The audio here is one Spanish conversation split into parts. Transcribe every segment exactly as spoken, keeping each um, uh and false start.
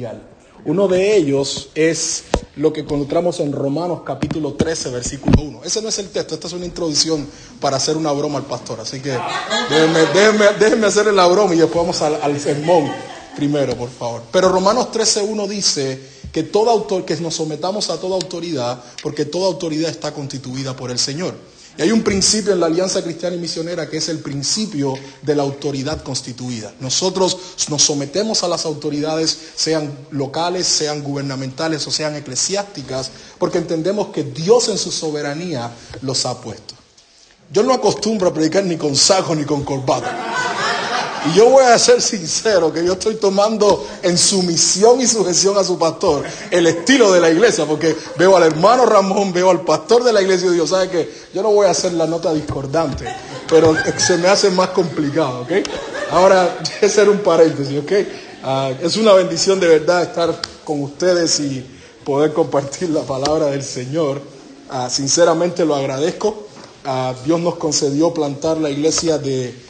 mundial. Uno de ellos es lo que encontramos en Romanos capítulo trece, versículo uno. Ese no es el texto, esta es una introducción para hacer una broma al pastor. Así que déjenme, déjenme, déjenme hacerle la broma y después vamos al, al sermón primero, por favor. Pero Romanos trece uno dice que, toda autor, que nos sometamos a toda autoridad, porque toda autoridad está constituida por el Señor. Y hay un principio en la Alianza Cristiana y Misionera que es el principio de la autoridad constituida. Nosotros nos sometemos a las autoridades, sean locales, sean gubernamentales o sean eclesiásticas, porque entendemos que Dios en su soberanía los ha puesto. Yo no acostumbro a predicar ni con saco ni con corbata. Y yo voy a ser sincero que yo estoy tomando en sumisión y sujeción a su pastor el estilo de la iglesia, porque veo al hermano Ramón, veo al pastor de la iglesia y digo, ¿sabe qué? Yo no voy a hacer la nota discordante, pero se me hace más complicado, ¿ok? Ahora, ese era un paréntesis, ¿ok? Uh, es una bendición de verdad estar con ustedes y poder compartir la palabra del Señor. Uh, sinceramente lo agradezco. Uh, Dios nos concedió plantar la iglesia de...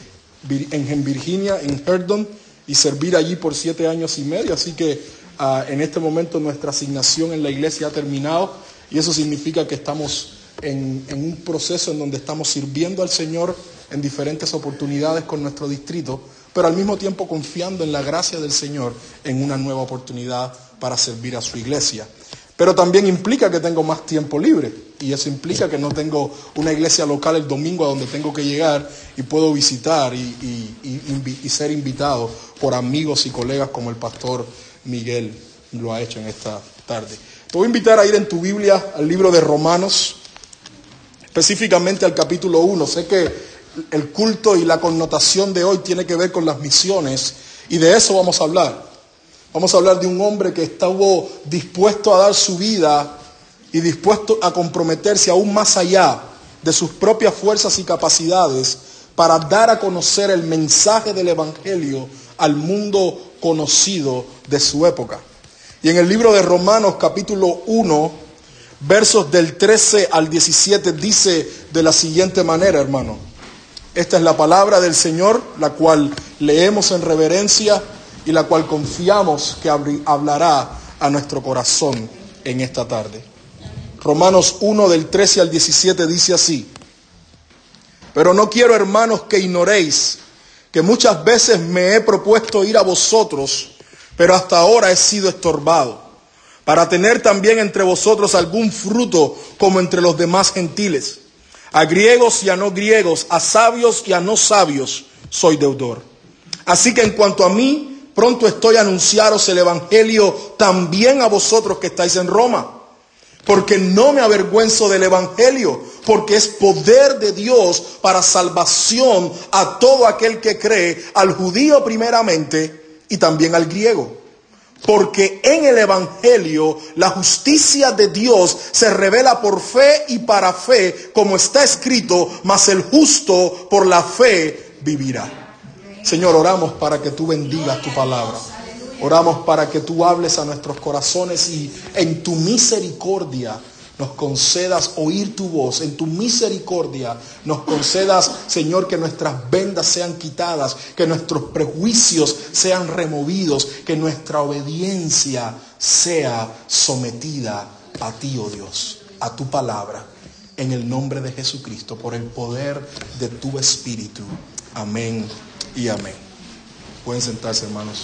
en Virginia, en Herndon, y servir allí por siete años y medio. Así que uh, en este momento nuestra asignación en la iglesia ha terminado y eso significa que estamos en, en un proceso en donde estamos sirviendo al Señor en diferentes oportunidades con nuestro distrito, pero al mismo tiempo confiando en la gracia del Señor en una nueva oportunidad para servir a su iglesia. Pero también implica que tengo más tiempo libre y eso implica que no tengo una iglesia local el domingo a donde tengo que llegar y puedo visitar y, y, y, y ser invitado por amigos y colegas como el pastor Miguel lo ha hecho en esta tarde. Te voy a invitar a ir en tu Biblia al libro de Romanos, específicamente al capítulo uno. Sé que el culto y la connotación de hoy tiene que ver con las misiones y de eso vamos a hablar. Vamos a hablar de un hombre que estuvo dispuesto a dar su vida y dispuesto a comprometerse aún más allá de sus propias fuerzas y capacidades para dar a conocer el mensaje del Evangelio al mundo conocido de su época. Y en el libro de Romanos capítulo uno, versos del trece al diecisiete, dice de la siguiente manera, hermano. Esta es la palabra del Señor, la cual leemos en reverencia y la cual confiamos que hablará a nuestro corazón en esta tarde. Romanos uno del trece al diecisiete dice así: pero no quiero, hermanos, que ignoréis que muchas veces me he propuesto ir a vosotros, pero hasta ahora he sido estorbado, para tener también entre vosotros algún fruto como entre los demás gentiles. A griegos y a no griegos, a sabios y a no sabios soy deudor. Así que en cuanto a mí, pronto estoy a anunciaros el Evangelio también a vosotros que estáis en Roma, porque no me avergüenzo del Evangelio, porque es poder de Dios para salvación a todo aquel que cree, al judío primeramente y también al griego. Porque en el Evangelio la justicia de Dios se revela por fe y para fe, como está escrito, mas el justo por la fe vivirá. Señor, oramos para que tú bendigas tu palabra. Oramos para que tú hables a nuestros corazones y en tu misericordia nos concedas oír tu voz. En tu misericordia nos concedas, Señor, que nuestras vendas sean quitadas, que nuestros prejuicios sean removidos, que nuestra obediencia sea sometida a ti, oh Dios, a tu palabra. En el nombre de Jesucristo, por el poder de tu Espíritu. Amén. Y amén. Pueden sentarse, hermanos.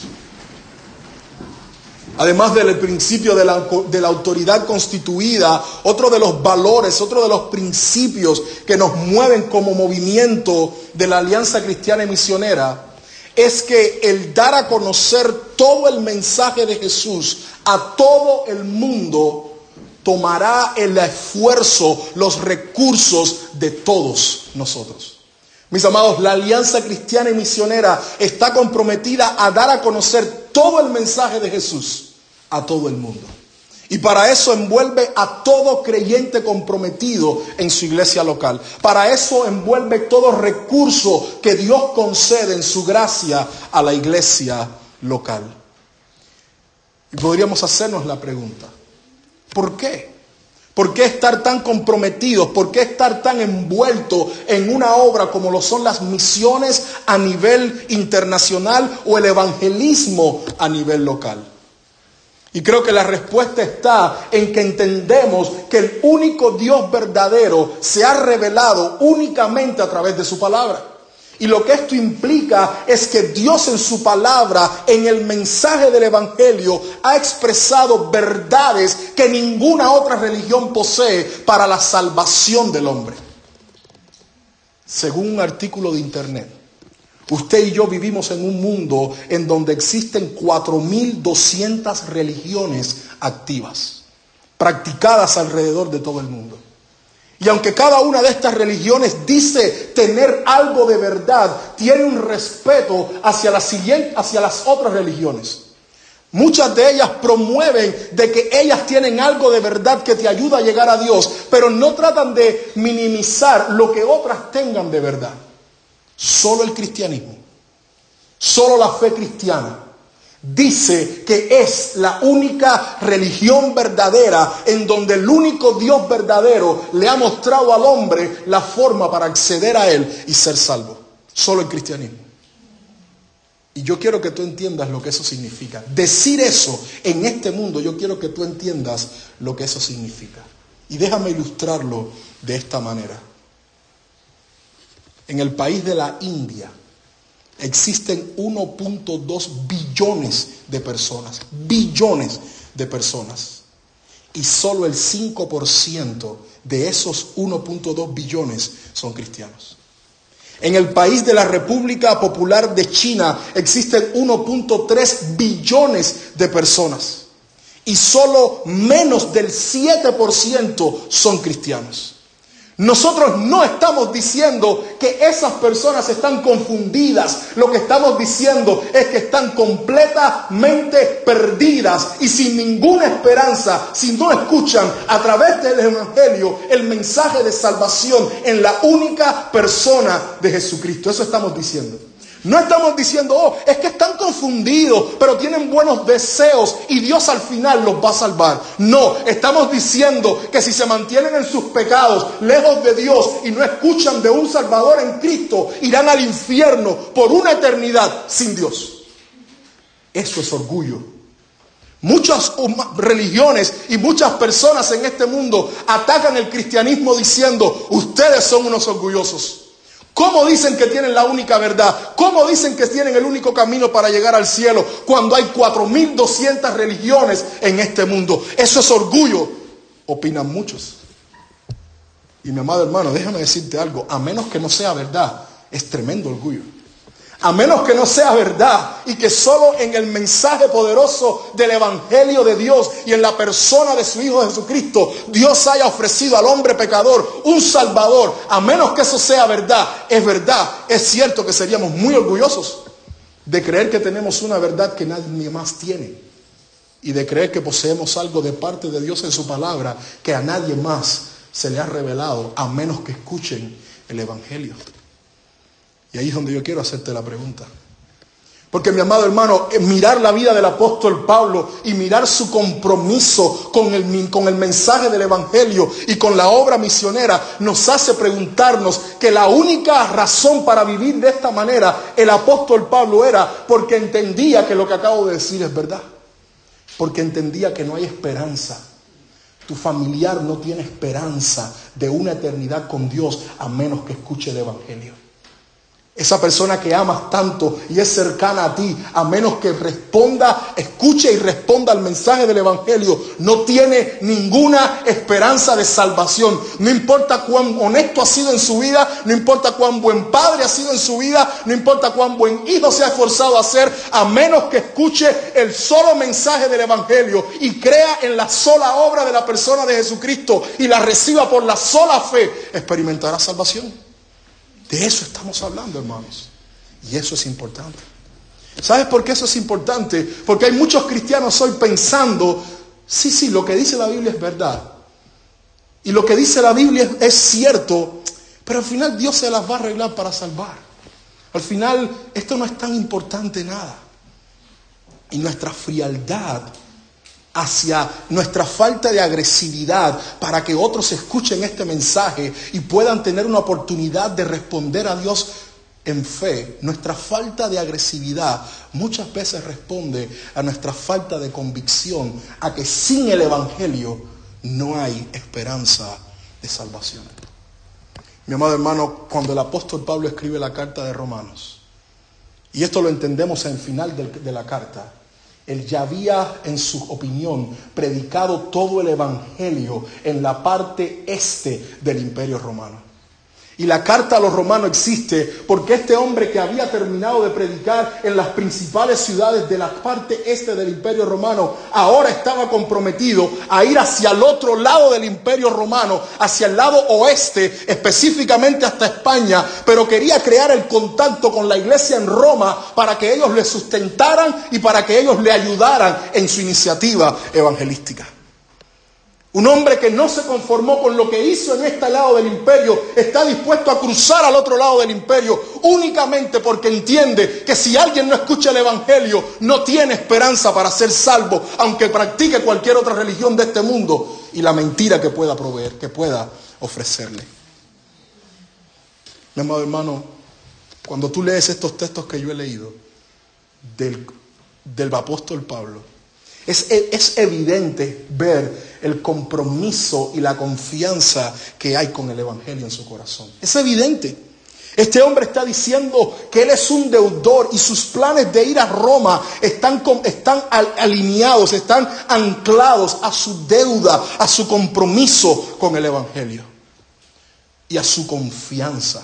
Además del principio de la, de la autoridad constituida, otro de los valores, otro de los principios que nos mueven como movimiento de la Alianza Cristiana y Misionera es que el dar a conocer todo el mensaje de Jesús a todo el mundo tomará el esfuerzo, los recursos de todos nosotros. Mis amados, la Alianza Cristiana y Misionera está comprometida a dar a conocer todo el mensaje de Jesús a todo el mundo. Y para eso envuelve a todo creyente comprometido en su iglesia local. Para eso envuelve todo recurso que Dios concede en su gracia a la iglesia local. Y podríamos hacernos la pregunta, ¿por qué? ¿Por qué estar tan comprometidos? ¿Por qué estar tan envueltos en una obra como lo son las misiones a nivel internacional o el evangelismo a nivel local? Y creo que la respuesta está en que entendemos que el único Dios verdadero se ha revelado únicamente a través de su palabra. Y lo que esto implica es que Dios en su palabra, en el mensaje del Evangelio, ha expresado verdades que ninguna otra religión posee para la salvación del hombre. Según un artículo de internet, usted y yo vivimos en un mundo en donde existen cuatro mil doscientas religiones activas, practicadas alrededor de todo el mundo. Y aunque cada una de estas religiones dice tener algo de verdad, tiene un respeto hacia las, hacia las otras religiones. Muchas de ellas promueven de que ellas tienen algo de verdad que te ayuda a llegar a Dios, pero no tratan de minimizar lo que otras tengan de verdad. Solo el cristianismo, solo la fe cristiana, dice que es la única religión verdadera en donde el único Dios verdadero le ha mostrado al hombre la forma para acceder a Él y ser salvo. Solo el cristianismo. Y yo quiero que tú entiendas lo que eso significa. Decir eso en este mundo, yo quiero que tú entiendas lo que eso significa. Y déjame ilustrarlo de esta manera. En el país de la India existen uno punto dos billones de personas, billones de personas. Y solo el cinco por ciento de esos uno punto dos billones son cristianos. En el país de la República Popular de China existen uno punto tres billones de personas. Y solo menos del siete por ciento son cristianos. Nosotros no estamos diciendo que esas personas están confundidas. Lo que estamos diciendo es que están completamente perdidas y sin ninguna esperanza, si no escuchan a través del Evangelio el mensaje de salvación en la única persona de Jesucristo. Eso estamos diciendo. No estamos diciendo, oh, es que están confundidos, pero tienen buenos deseos y Dios al final los va a salvar. No, estamos diciendo que si se mantienen en sus pecados, lejos de Dios y no escuchan de un Salvador en Cristo, irán al infierno por una eternidad sin Dios. Eso es orgullo. Muchas religiones y muchas personas en este mundo atacan el cristianismo diciendo, ustedes son unos orgullosos. ¿Cómo dicen que tienen la única verdad? ¿Cómo dicen que tienen el único camino para llegar al cielo cuando hay cuatro mil doscientas religiones en este mundo? Eso es orgullo, opinan muchos. Y mi amado hermano, déjame decirte algo, a menos que no sea verdad, es tremendo orgullo. A menos que no sea verdad y que solo en el mensaje poderoso del Evangelio de Dios y en la persona de su Hijo Jesucristo, Dios haya ofrecido al hombre pecador un Salvador. A menos que eso sea verdad, es verdad, es cierto que seríamos muy orgullosos de creer que tenemos una verdad que nadie más tiene y de creer que poseemos algo de parte de Dios en su palabra que a nadie más se le ha revelado a menos que escuchen el Evangelio. Y ahí es donde yo quiero hacerte la pregunta. Porque, mi amado hermano, mirar la vida del apóstol Pablo y mirar su compromiso con el, con el mensaje del Evangelio y con la obra misionera nos hace preguntarnos que la única razón para vivir de esta manera el apóstol Pablo era porque entendía que lo que acabo de decir es verdad. Porque entendía que no hay esperanza. Tu familiar no tiene esperanza de una eternidad con Dios a menos que escuche el Evangelio. Esa persona que amas tanto y es cercana a ti, a menos que responda, escuche y responda al mensaje del Evangelio, no tiene ninguna esperanza de salvación. No importa cuán honesto ha sido en su vida, no importa cuán buen padre ha sido en su vida, no importa cuán buen hijo se ha esforzado a ser, a menos que escuche el solo mensaje del Evangelio y crea en la sola obra de la persona de Jesucristo y la reciba por la sola fe, experimentará salvación. De eso estamos hablando, hermanos. Y eso es importante. ¿Sabes por qué eso es importante? Porque hay muchos cristianos hoy pensando, sí, sí, lo que dice la Biblia es verdad. Y lo que dice la Biblia es, es cierto, pero al final Dios se las va a arreglar para salvar. Al final esto no es tan importante nada. Y nuestra frialdad hacia nuestra falta de agresividad para que otros escuchen este mensaje y puedan tener una oportunidad de responder a Dios en fe, nuestra falta de agresividad muchas veces responde a nuestra falta de convicción, a que sin el Evangelio no hay esperanza de salvación. Mi amado hermano, cuando el apóstol Pablo escribe la carta de Romanos, y esto lo entendemos en el final de la carta, él ya había, en su opinión, predicado todo el Evangelio en la parte este del Imperio Romano. Y la carta a los romanos existe porque este hombre que había terminado de predicar en las principales ciudades de la parte este del Imperio Romano, ahora estaba comprometido a ir hacia el otro lado del Imperio Romano, hacia el lado oeste, específicamente hasta España, pero quería crear el contacto con la iglesia en Roma para que ellos le sustentaran y para que ellos le ayudaran en su iniciativa evangelística. Un hombre que no se conformó con lo que hizo en este lado del imperio, está dispuesto a cruzar al otro lado del imperio únicamente porque entiende que si alguien no escucha el evangelio, no tiene esperanza para ser salvo, aunque practique cualquier otra religión de este mundo y la mentira que pueda proveer, que pueda ofrecerle. Mi amado hermano, cuando tú lees estos textos que yo he leído del, del apóstol Pablo, es, es evidente ver el compromiso y la confianza que hay con el Evangelio en su corazón. Es evidente. Este hombre está diciendo que él es un deudor y sus planes de ir a Roma están, están alineados, están anclados a su deuda, a su compromiso con el Evangelio y a su confianza.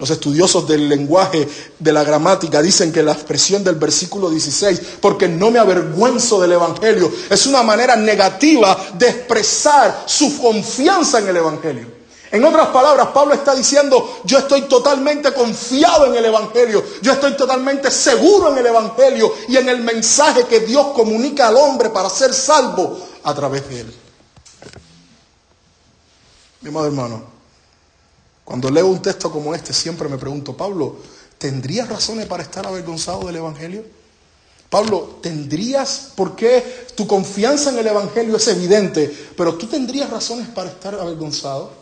Los estudiosos del lenguaje, de la gramática, dicen que la expresión del versículo dieciséis, porque no me avergüenzo del Evangelio, es una manera negativa de expresar su confianza en el Evangelio. En otras palabras, Pablo está diciendo, yo estoy totalmente confiado en el Evangelio, yo estoy totalmente seguro en el Evangelio y en el mensaje que Dios comunica al hombre para ser salvo a través de él. Mi amado hermano, cuando leo un texto como este, siempre me pregunto, Pablo, ¿tendrías razones para estar avergonzado del Evangelio? Pablo, ¿tendrías por qué? Tu confianza en el Evangelio es evidente, pero ¿tú tendrías razones para estar avergonzado?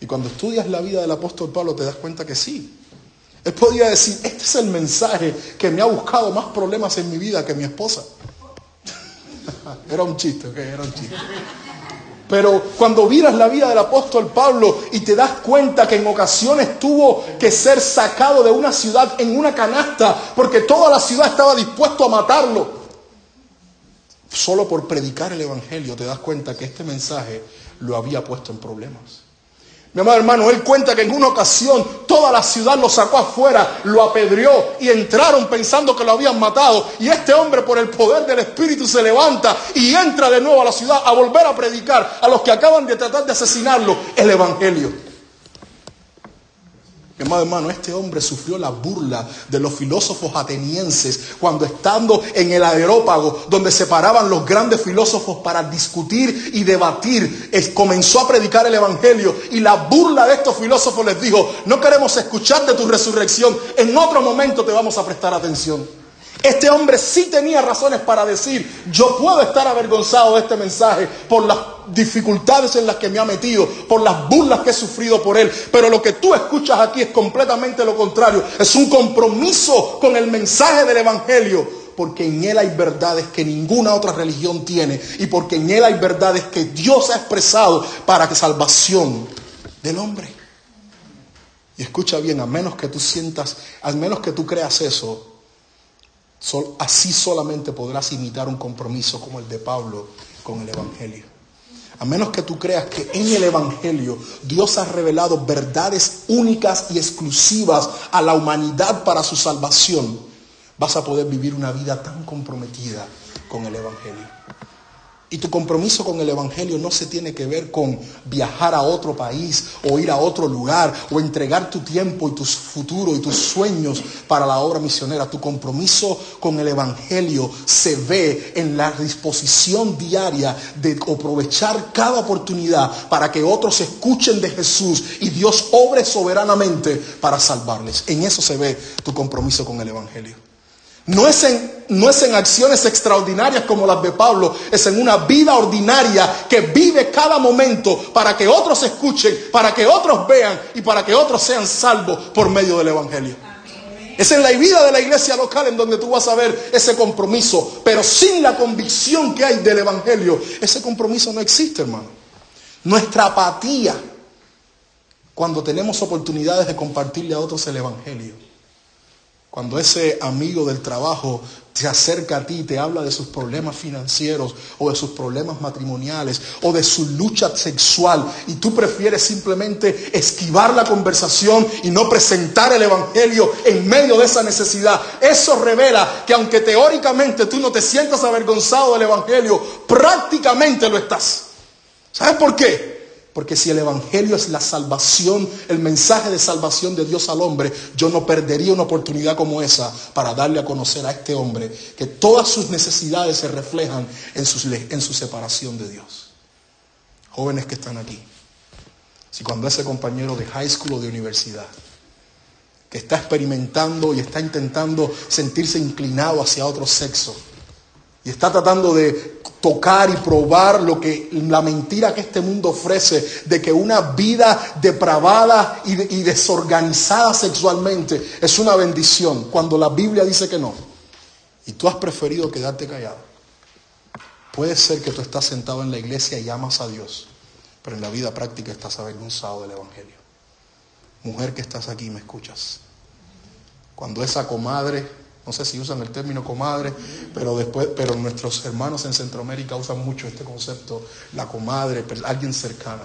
Y cuando estudias la vida del apóstol Pablo te das cuenta que sí. Él podía decir, este es el mensaje que me ha buscado más problemas en mi vida que mi esposa. Era un chiste, ok, era un chiste. Pero cuando miras la vida del apóstol Pablo y te das cuenta que en ocasiones tuvo que ser sacado de una ciudad en una canasta porque toda la ciudad estaba dispuesta a matarlo, solo por predicar el evangelio te das cuenta que este mensaje lo había puesto en problemas. Mi amado hermano, él cuenta que en una ocasión toda la ciudad lo sacó afuera, lo apedreó y entraron pensando que lo habían matado. Y este hombre por el poder del Espíritu se levanta y entra de nuevo a la ciudad a volver a predicar a los que acaban de tratar de asesinarlo el Evangelio. Mi amado hermano, este hombre sufrió la burla de los filósofos atenienses cuando estando en el Areópago, donde se paraban los grandes filósofos para discutir y debatir, comenzó a predicar el evangelio y la burla de estos filósofos les dijo, no queremos escuchar de tu resurrección, en otro momento te vamos a prestar atención. Este hombre sí tenía razones para decir, yo puedo estar avergonzado de este mensaje por las dificultades en las que me ha metido, por las burlas que he sufrido por él, pero lo que tú escuchas aquí es completamente lo contrario, es un compromiso con el mensaje del evangelio, porque en él hay verdades que ninguna otra religión tiene y porque en él hay verdades que Dios ha expresado para que salvación del hombre. Y escucha bien, a menos que tú sientas, a menos que tú creas eso, así solamente podrás imitar un compromiso como el de Pablo con el Evangelio. A menos que tú creas que en el Evangelio Dios ha revelado verdades únicas y exclusivas a la humanidad para su salvación, vas a poder vivir una vida tan comprometida con el Evangelio. Y tu compromiso con el Evangelio no se tiene que ver con viajar a otro país o ir a otro lugar o entregar tu tiempo y tu futuro y tus sueños para la obra misionera. Tu compromiso con el Evangelio se ve en la disposición diaria de aprovechar cada oportunidad para que otros escuchen de Jesús y Dios obre soberanamente para salvarles. En eso se ve tu compromiso con el Evangelio. No es en no es en acciones extraordinarias como las de Pablo, es en una vida ordinaria que vive cada momento para que otros escuchen, para que otros vean y para que otros sean salvos por medio del Evangelio. Es en la vida de la iglesia local en donde tú vas a ver ese compromiso, pero sin la convicción que hay del Evangelio, ese compromiso no existe, hermano. Nuestra apatía cuando tenemos oportunidades de compartirle a otros el Evangelio. Cuando ese amigo del trabajo se acerca a ti y te habla de sus problemas financieros o de sus problemas matrimoniales o de su lucha sexual y tú prefieres simplemente esquivar la conversación y no presentar el Evangelio en medio de esa necesidad. Eso revela que aunque teóricamente tú no te sientas avergonzado del Evangelio, prácticamente lo estás. ¿Sabes por qué? Porque si el Evangelio es la salvación, el mensaje de salvación de Dios al hombre, yo no perdería una oportunidad como esa para darle a conocer a este hombre que todas sus necesidades se reflejan en, sus, en su separación de Dios. Jóvenes que están aquí, si cuando ese compañero de high school o de universidad que está experimentando y está intentando sentirse inclinado hacia otro sexo y está tratando de tocar y probar lo que la mentira que este mundo ofrece de que una vida depravada y, de, y desorganizada sexualmente es una bendición cuando la Biblia dice que no, y tú has preferido quedarte callado. Puede ser que tú estás sentado en la iglesia y amas a Dios, pero en la vida práctica estás avergonzado del Evangelio. Mujer que estás aquí, me escuchas, cuando esa comadre, no sé si usan el término comadre, pero después, pero nuestros hermanos en Centroamérica usan mucho este concepto, la comadre, alguien cercana.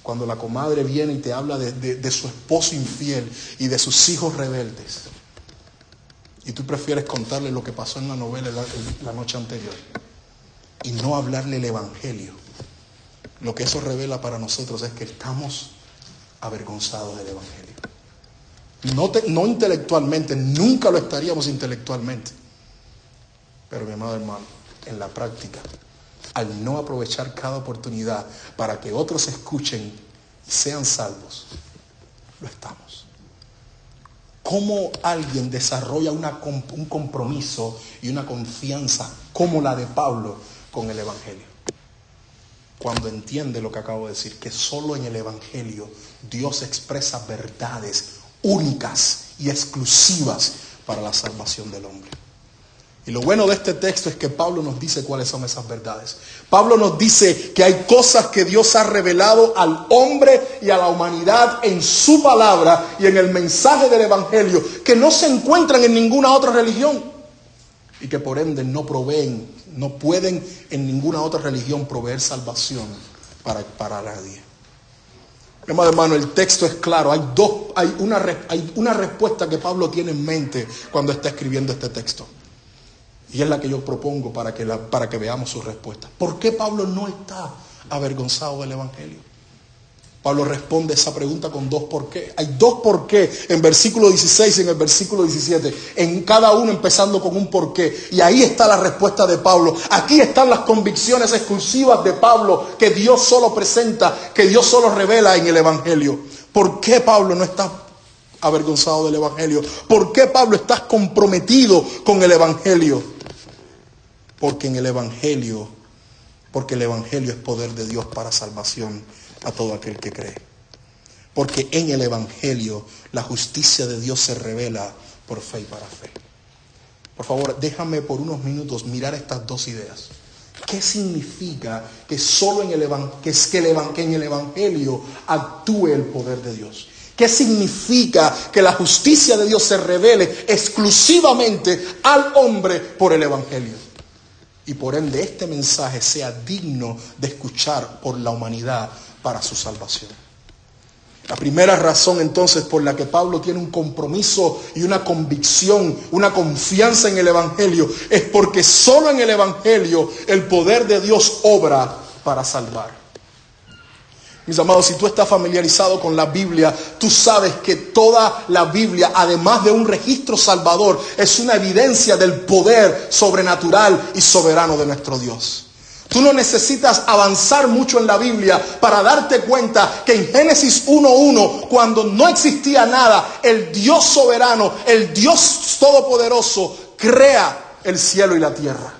Cuando la comadre viene y te habla de, de, de su esposo infiel y de sus hijos rebeldes, y tú prefieres contarle lo que pasó en la novela la, la noche anterior, y no hablarle el Evangelio, lo que eso revela para nosotros es que estamos avergonzados del Evangelio. No, te, no intelectualmente, nunca lo estaríamos intelectualmente. Pero mi amado hermano, en la práctica, al no aprovechar cada oportunidad para que otros escuchen y sean salvos, lo estamos. ¿Cómo alguien desarrolla una, un compromiso y una confianza como la de Pablo con el Evangelio? Cuando entiende lo que acabo de decir, que solo en el Evangelio Dios expresa verdades únicas y exclusivas para la salvación del hombre. Y lo bueno de este texto es que Pablo nos dice cuáles son esas verdades. Pablo nos dice que hay cosas que Dios ha revelado al hombre y a la humanidad en su palabra y en el mensaje del Evangelio que no se encuentran en ninguna otra religión y que por ende no proveen, no pueden en ninguna otra religión proveer salvación para, para nadie. Hermano, el texto es claro. Hay dos, hay una, hay una respuesta que Pablo tiene en mente cuando está escribiendo este texto. Y es la que yo propongo para que, la, para que veamos su respuesta. ¿Por qué Pablo no está avergonzado del Evangelio? Pablo responde esa pregunta con dos por qué. Hay dos por qué en versículo dieciséis y en el versículo diecisiete. En cada uno empezando con un por qué. Y ahí está la respuesta de Pablo. Aquí están las convicciones exclusivas de Pablo que Dios solo presenta, que Dios solo revela en el Evangelio. ¿Por qué Pablo no está avergonzado del Evangelio? ¿Por qué Pablo está comprometido con el Evangelio? Porque en el Evangelio, porque el Evangelio es poder de Dios para salvación a todo aquel que cree. Porque en el Evangelio la justicia de Dios se revela por fe y para fe. Por favor, déjame por unos minutos mirar estas dos ideas. ¿Qué significa que solo en el, evan- que es que el evan- que en el Evangelio actúe el poder de Dios? ¿Qué significa que la justicia de Dios se revele exclusivamente al hombre por el Evangelio? Y por ende este mensaje sea digno de escuchar por la humanidad para su salvación. La primera razón entonces por la que Pablo tiene un compromiso y una convicción, una confianza en el Evangelio, es porque solo en el Evangelio el poder de Dios obra para salvar. Mis amados, si tú estás familiarizado con la Biblia, tú sabes que toda la Biblia, además de un registro salvador, es una evidencia del poder sobrenatural y soberano de nuestro Dios. Tú no necesitas avanzar mucho en la Biblia para darte cuenta que en Génesis uno uno, cuando no existía nada, el Dios soberano, el Dios todopoderoso, crea el cielo y la tierra.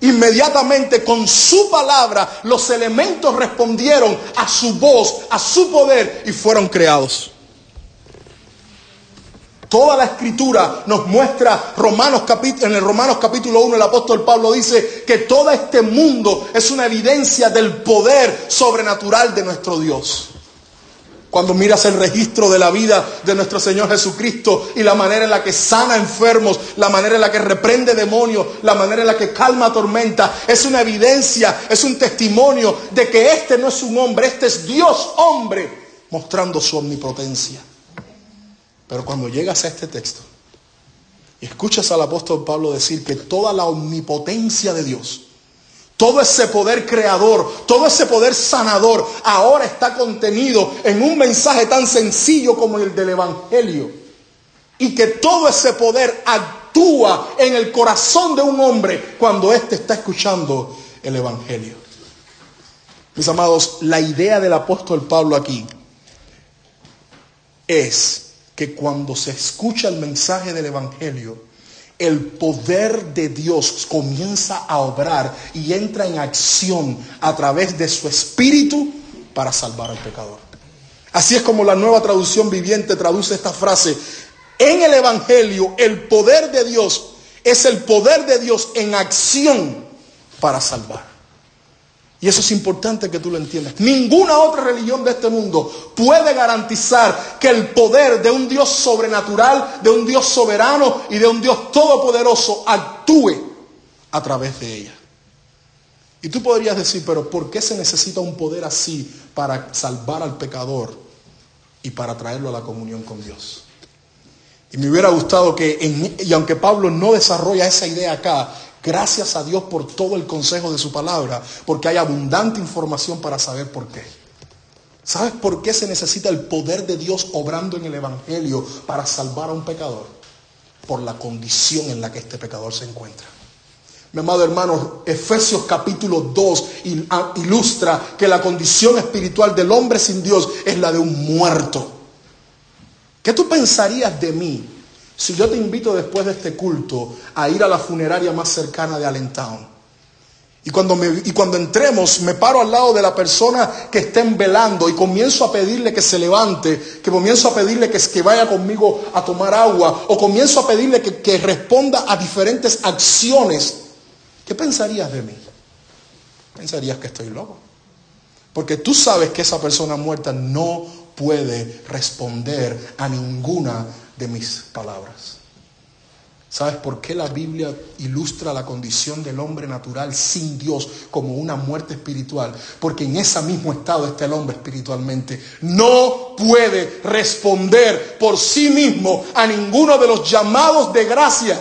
Inmediatamente con su palabra los elementos respondieron a su voz, a su poder y fueron creados. Toda la escritura nos muestra, Romanos capítulo, en el Romanos capítulo uno, el apóstol Pablo dice que todo este mundo es una evidencia del poder sobrenatural de nuestro Dios. Cuando miras el registro de la vida de nuestro Señor Jesucristo y la manera en la que sana enfermos, la manera en la que reprende demonios, la manera en la que calma tormenta, es una evidencia, es un testimonio de que este no es un hombre, este es Dios hombre, mostrando su omnipotencia. Pero cuando llegas a este texto y escuchas al apóstol Pablo decir que toda la omnipotencia de Dios, todo ese poder creador, todo ese poder sanador, ahora está contenido en un mensaje tan sencillo como el del Evangelio, y que todo ese poder actúa en el corazón de un hombre cuando éste está escuchando el Evangelio. Mis amados, la idea del apóstol Pablo aquí es que cuando se escucha el mensaje del Evangelio, el poder de Dios comienza a obrar y entra en acción a través de su espíritu para salvar al pecador. Así es como la Nueva Traducción Viviente traduce esta frase: en el Evangelio, el poder de Dios es el poder de Dios en acción para salvar. Y eso es importante que tú lo entiendas. Ninguna otra religión de este mundo puede garantizar que el poder de un Dios sobrenatural, de un Dios soberano y de un Dios todopoderoso actúe a través de ella. Y tú podrías decir, pero ¿por qué se necesita un poder así para salvar al pecador y para traerlo a la comunión con Dios? Y me hubiera gustado que, en, y aunque Pablo no desarrolla esa idea acá, gracias a Dios por todo el consejo de su palabra, porque hay abundante información para saber por qué. ¿Sabes por qué se necesita el poder de Dios obrando en el Evangelio para salvar a un pecador? Por la condición en la que este pecador se encuentra. Mi amado hermano, Efesios capítulo dos ilustra que la condición espiritual del hombre sin Dios es la de un muerto. ¿Qué tú pensarías de mí si yo te invito después de este culto a ir a la funeraria más cercana de Allentown? Y cuando, me, y cuando entremos, me paro al lado de la persona que estén velando y comienzo a pedirle que se levante, que comienzo a pedirle que, que vaya conmigo a tomar agua, o comienzo a pedirle que, que responda a diferentes acciones. ¿Qué pensarías de mí? Pensarías que estoy loco. Porque tú sabes que esa persona muerta no puede responder a ninguna de mis palabras. ¿Sabes por qué la Biblia ilustra la condición del hombre natural sin Dios como una muerte espiritual? Porque en ese mismo estado está el hombre espiritualmente. No puede responder por sí mismo a ninguno de los llamados de gracia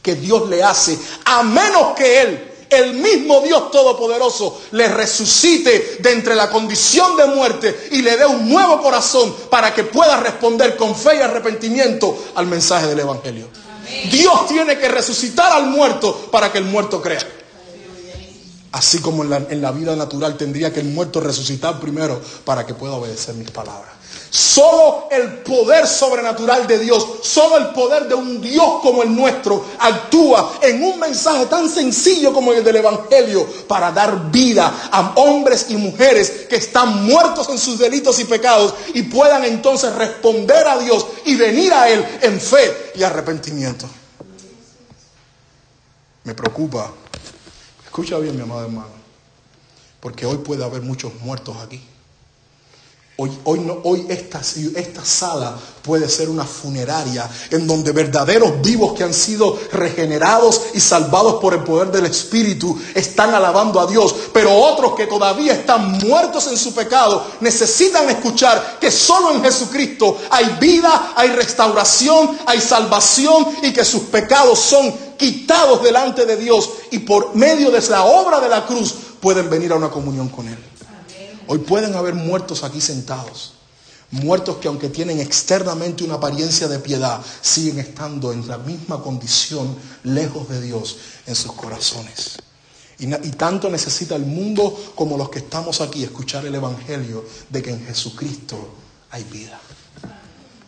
que Dios le hace, a menos que él, el mismo Dios todopoderoso, le resucite de entre la condición de muerte y le dé un nuevo corazón para que pueda responder con fe y arrepentimiento al mensaje del Evangelio. Amén. Dios tiene que resucitar al muerto para que el muerto crea. Así como en la, en la vida natural tendría que el muerto resucitar primero para que pueda obedecer mis palabras. Solo el poder sobrenatural de Dios, solo el poder de un Dios como el nuestro actúa en un mensaje tan sencillo como el del Evangelio para dar vida a hombres y mujeres que están muertos en sus delitos y pecados y puedan entonces responder a Dios y venir a Él en fe y arrepentimiento. Me preocupa, escucha bien mi amado hermano, porque hoy puede haber muchos muertos aquí. Hoy, hoy, no, hoy esta, esta sala puede ser una funeraria en donde verdaderos vivos que han sido regenerados y salvados por el poder del Espíritu están alabando a Dios, pero otros que todavía están muertos en su pecado necesitan escuchar que solo en Jesucristo hay vida, hay restauración, hay salvación y que sus pecados son quitados delante de Dios y por medio de la obra de la cruz pueden venir a una comunión con Él. Hoy pueden haber muertos aquí sentados, muertos que aunque tienen externamente una apariencia de piedad, siguen estando en la misma condición, lejos de Dios, en sus corazones. Y, y tanto necesita el mundo como los que estamos aquí escuchar el Evangelio de que en Jesucristo hay vida.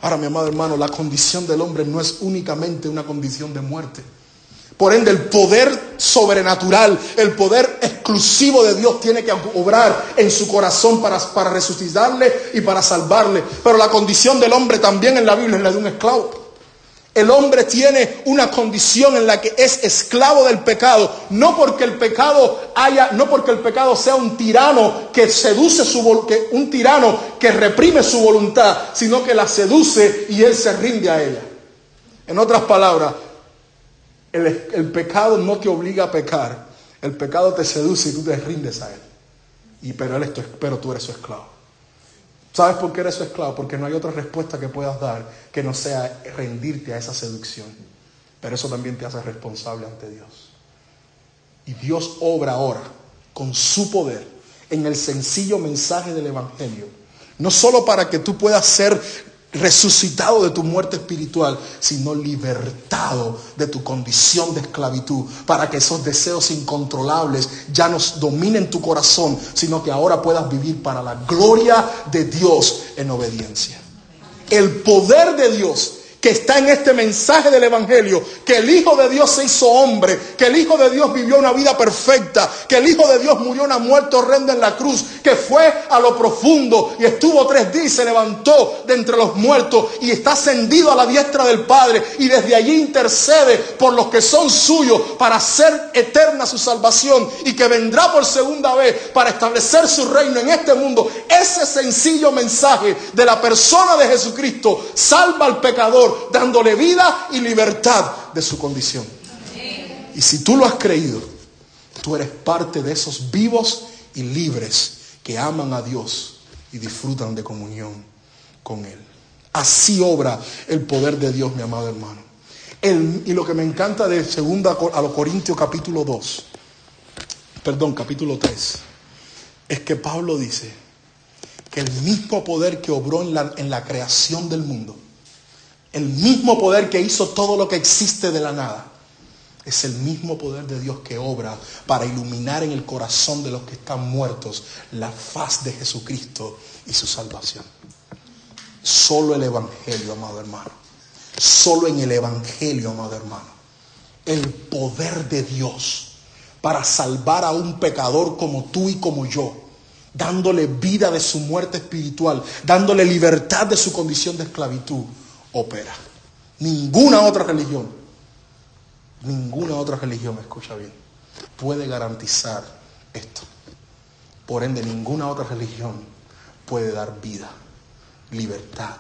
Ahora, mi amado hermano, la condición del hombre no es únicamente una condición de muerte. Por ende, el poder sobrenatural, el poder exclusivo de Dios tiene que obrar en su corazón para, para resucitarle y para salvarle. Pero la condición del hombre también en la Biblia es la de un esclavo. El hombre tiene una condición en la que es esclavo del pecado, no porque el pecado haya, no porque el pecado sea un tirano que seduce su que un tirano que reprime su voluntad, sino que la seduce y él se rinde a ella. En otras palabras, el, el pecado no te obliga a pecar, el pecado te seduce y tú te rindes a él. Y pero él es tu, pero tú eres su esclavo. ¿Sabes por qué eres su esclavo? Porque no hay otra respuesta que puedas dar que no sea rendirte a esa seducción. Pero eso también te hace responsable ante Dios. Y Dios obra ahora con su poder en el sencillo mensaje del Evangelio. No solo para que tú puedas ser resucitado de tu muerte espiritual, sino libertado de tu condición de esclavitud, para que esos deseos incontrolables ya no dominen tu corazón, sino que ahora puedas vivir para la gloria de Dios en obediencia. El poder de Dios que está en este mensaje del Evangelio, que el Hijo de Dios se hizo hombre, que el Hijo de Dios vivió una vida perfecta, que el Hijo de Dios murió una muerte horrenda en la cruz, que fue a lo profundo y estuvo tres días y se levantó de entre los muertos y está ascendido a la diestra del Padre y desde allí intercede por los que son suyos para hacer eterna su salvación y que vendrá por segunda vez para establecer su reino en este mundo. Ese sencillo mensaje de la persona de Jesucristo salva al pecador, dándole vida y libertad de su condición. Y si tú lo has creído, tú eres parte de esos vivos y libres que aman a Dios y disfrutan de comunión con Él. Así obra el poder de Dios, mi amado hermano. El, y lo que me encanta de segunda a los Corintios capítulo dos, perdón, capítulo tres, es que Pablo dice que el mismo poder que obró en la, en la creación del mundo, el mismo poder que hizo todo lo que existe de la nada, es el mismo poder de Dios que obra para iluminar en el corazón de los que están muertos la faz de Jesucristo y su salvación. Solo el Evangelio, amado hermano. Solo en el Evangelio, amado hermano. El poder de Dios para salvar a un pecador como tú y como yo, dándole vida de su muerte espiritual, dándole libertad de su condición de esclavitud, opera. Ninguna otra religión, ninguna otra religión, escucha bien, puede garantizar esto. Por ende, ninguna otra religión puede dar vida, libertad